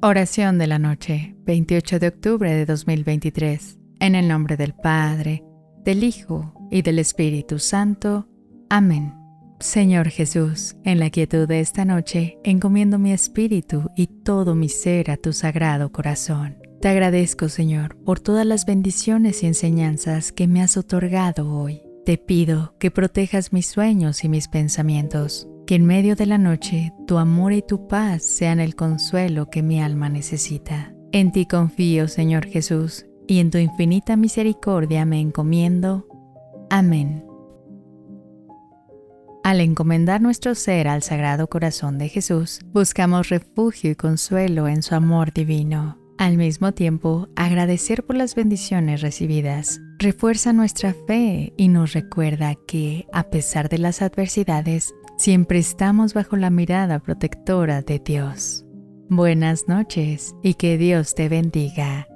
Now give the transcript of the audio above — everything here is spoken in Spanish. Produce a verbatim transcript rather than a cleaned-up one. Oración de la Noche, veintiocho de octubre de dos mil veintitrés. En el nombre del Padre, del Hijo y del Espíritu Santo. Amén. Señor Jesús, en la quietud de esta noche, encomiendo mi espíritu y todo mi ser a tu Sagrado Corazón. Te agradezco, Señor, por todas las bendiciones y enseñanzas que me has otorgado hoy. Te pido que protejas mis sueños y mis pensamientos, que en medio de la noche tu amor y tu paz sean el consuelo que mi alma necesita. En ti confío, Señor Jesús, y en tu infinita misericordia me encomiendo. Amén. Al encomendar nuestro ser al Sagrado Corazón de Jesús, buscamos refugio y consuelo en su amor divino. Al mismo tiempo, agradecer por las bendiciones recibidas refuerza nuestra fe y nos recuerda que, a pesar de las adversidades, siempre estamos bajo la mirada protectora de Dios. Buenas noches y que Dios te bendiga.